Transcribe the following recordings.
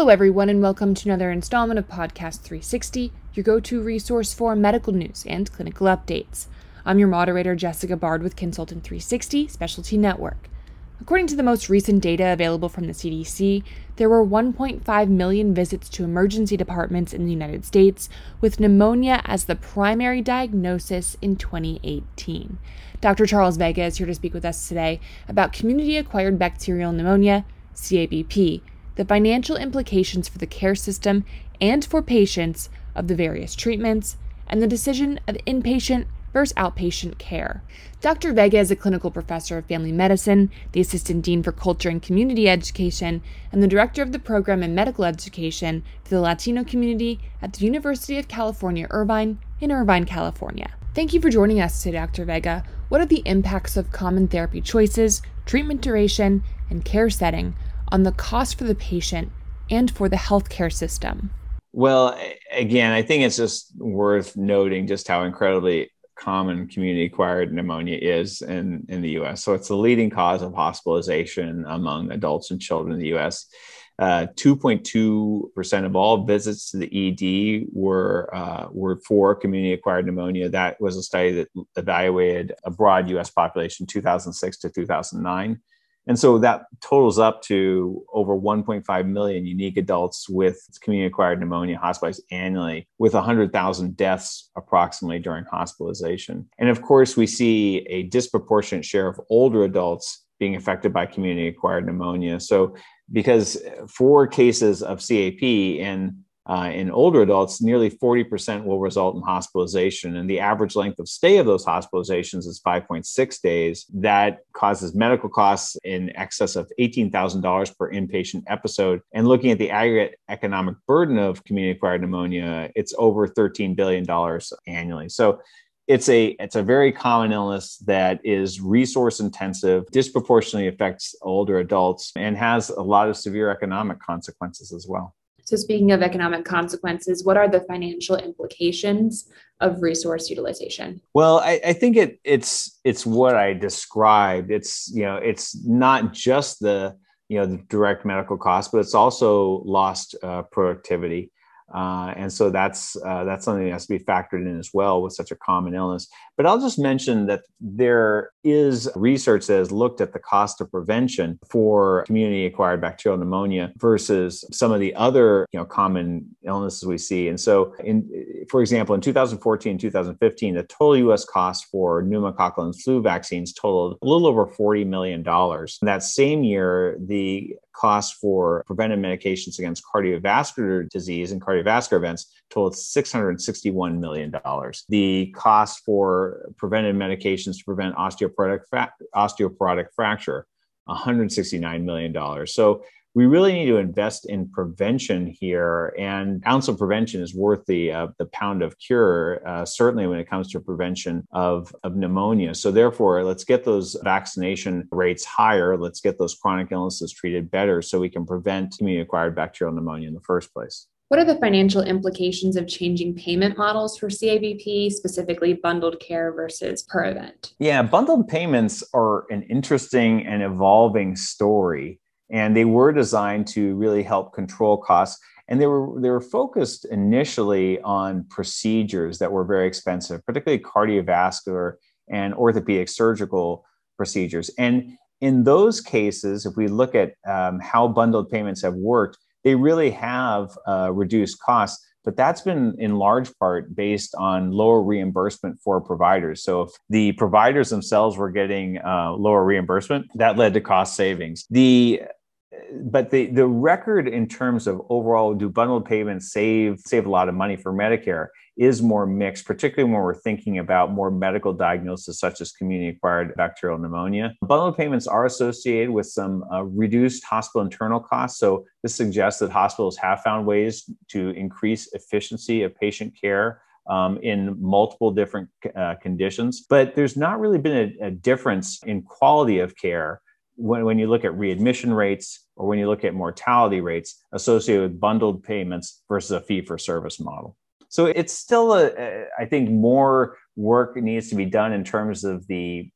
Hello everyone and welcome to another installment of Podcast 360, your go-to resource for medical news and clinical updates. I'm your moderator Jessica Bard with Consultant 360 Specialty Network. According to the most recent data available from the CDC, there were 1.5 million visits to emergency departments in the United States, with pneumonia as the primary diagnosis in 2018. Dr. Charles Vega is here to speak with us today about community-acquired bacterial pneumonia, CABP, the financial implications for the care system and for patients of the various treatments, and the decision of inpatient versus outpatient care. Dr. Vega is a clinical professor of family medicine, the assistant dean for culture and community education, and the director of the program in medical education for the Latino community at the University of California, Irvine, in Irvine, California. Thank you for joining us today, Dr. Vega. What are the impacts of common therapy choices, treatment duration, and care setting on the cost for the patient and for the healthcare system? Well, again, I think it's just worth noting just how incredibly common community-acquired pneumonia is in the U.S. So it's the leading cause of hospitalization among adults and children in the U.S. 2.2% of all visits to the ED were for community-acquired pneumonia. That was a study that evaluated a broad U.S. population, 2006 to 2009. And so that totals up to over 1.5 million unique adults with community-acquired pneumonia hospitalized annually, with 100,000 deaths approximately during hospitalization. And of course, we see a disproportionate share of older adults being affected by community-acquired pneumonia. So because for cases of CAP in older adults, nearly 40% will result in hospitalization. And the average length of stay of those hospitalizations is 5.6 days. That causes medical costs in excess of $18,000 per inpatient episode. And looking at the aggregate economic burden of community-acquired pneumonia, it's over $13 billion annually. So it's a very common illness that is resource-intensive, disproportionately affects older adults, and has a lot of severe economic consequences as well. So speaking of economic consequences, what are the financial implications of resource utilization? Well, I think it's what I described. It's not just the direct medical cost, but it's also lost productivity. And so that's something that has to be factored in as well with such a common illness. But I'll just mention that there is research that has looked at the cost of prevention for community-acquired bacterial pneumonia versus some of the other common illnesses we see. And so, for example, in 2014 and 2015, the total U.S. cost for pneumococcal and flu vaccines totaled a little over $40 million. And that same year, the cost for preventive medications against cardiovascular disease and cardiovascular events totaled $661 million. The cost for preventive medications to prevent osteoporotic fracture, $169 million. So we really need to invest in prevention here, and ounce of prevention is worth the pound of cure, certainly when it comes to prevention of pneumonia. So therefore, let's get those vaccination rates higher. Let's get those chronic illnesses treated better so we can prevent community-acquired bacterial pneumonia in the first place. What are the financial implications of changing payment models for CABP, specifically bundled care versus per event? Yeah, bundled payments are an interesting and evolving story. And they were designed to really help control costs. And they were focused initially on procedures that were very expensive, particularly cardiovascular and orthopedic surgical procedures. And in those cases, if we look at how bundled payments have worked, they really have reduced costs. But that's been in large part based on lower reimbursement for providers. So if the providers themselves were getting lower reimbursement, that led to cost savings. But the record in terms of overall, do bundled payments save a lot of money for Medicare, is more mixed, particularly when we're thinking about more medical diagnoses such as community-acquired bacterial pneumonia. Bundled payments are associated with some reduced hospital internal costs. So this suggests that hospitals have found ways to increase efficiency of patient care in multiple different conditions. But there's not really been a difference in quality of care when you look at readmission rates or when you look at mortality rates associated with bundled payments versus a fee-for-service model. So it's still, I think, more work needs to be done in terms of the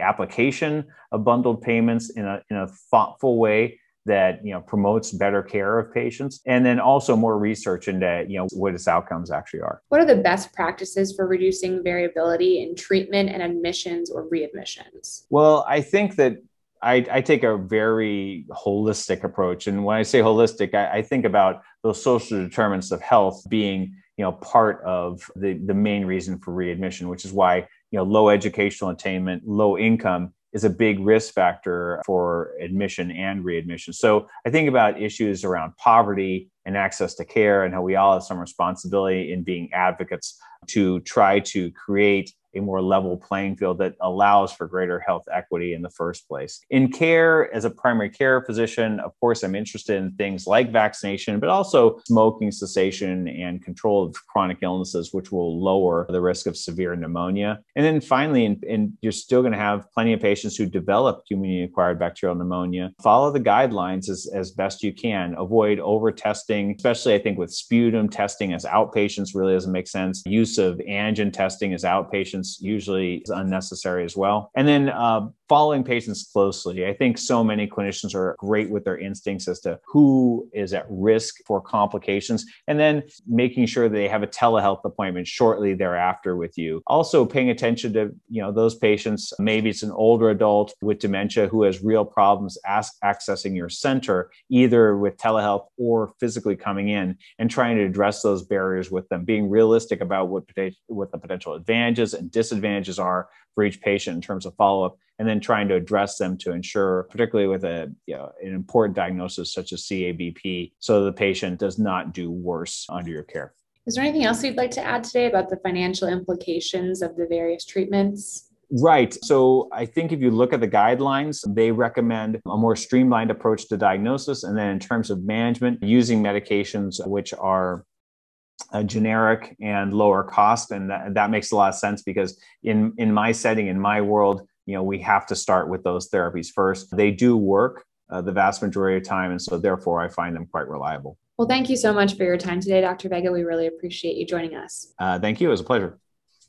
application of bundled payments in a thoughtful way that, you know, promotes better care of patients, and then also more research into, you know, what its outcomes actually are. What are the best practices for reducing variability in treatment and admissions or readmissions? Well, I think that I take a very holistic approach. And when I say holistic, I think about those social determinants of health being, you know, part of the main reason for readmission, which is why, you know, low educational attainment, low income is a big risk factor for admission and readmission. So I think about issues around poverty and access to care, and how we all have some responsibility in being advocates to try to create a more level playing field that allows for greater health equity in the first place. In care, as a primary care physician, of course, I'm interested in things like vaccination, but also smoking cessation and control of chronic illnesses, which will lower the risk of severe pneumonia. And then finally, and you're still going to have plenty of patients who develop community-acquired bacterial pneumonia. Follow the guidelines as best you can. Avoid over-testing, especially I think with sputum testing as outpatients really doesn't make sense. Use of antigen testing as outpatients usually is unnecessary as well. And then following patients closely. I think so many clinicians are great with their instincts as to who is at risk for complications, and then making sure they have a telehealth appointment shortly thereafter with you. Also paying attention to, you know, those patients, maybe it's an older adult with dementia who has real problems accessing your center, either with telehealth or physically coming in, and trying to address those barriers with them, being realistic about what the potential advantages and disadvantages are for each patient in terms of follow-up, and then trying to address them to ensure, particularly with a, you know, an important diagnosis such as CABP, so the patient does not do worse under your care. Is there anything else you'd like to add today about the financial implications of the various treatments? Right. So I think if you look at the guidelines, they recommend a more streamlined approach to diagnosis. And then in terms of management, using medications which are generic and lower cost. And that makes a lot of sense, because in my setting, in my world, you know, we have to start with those therapies first. They do work the vast majority of time. And so therefore I find them quite reliable. Well, thank you so much for your time today, Dr. Vega. We really appreciate you joining us. Thank you. It was a pleasure.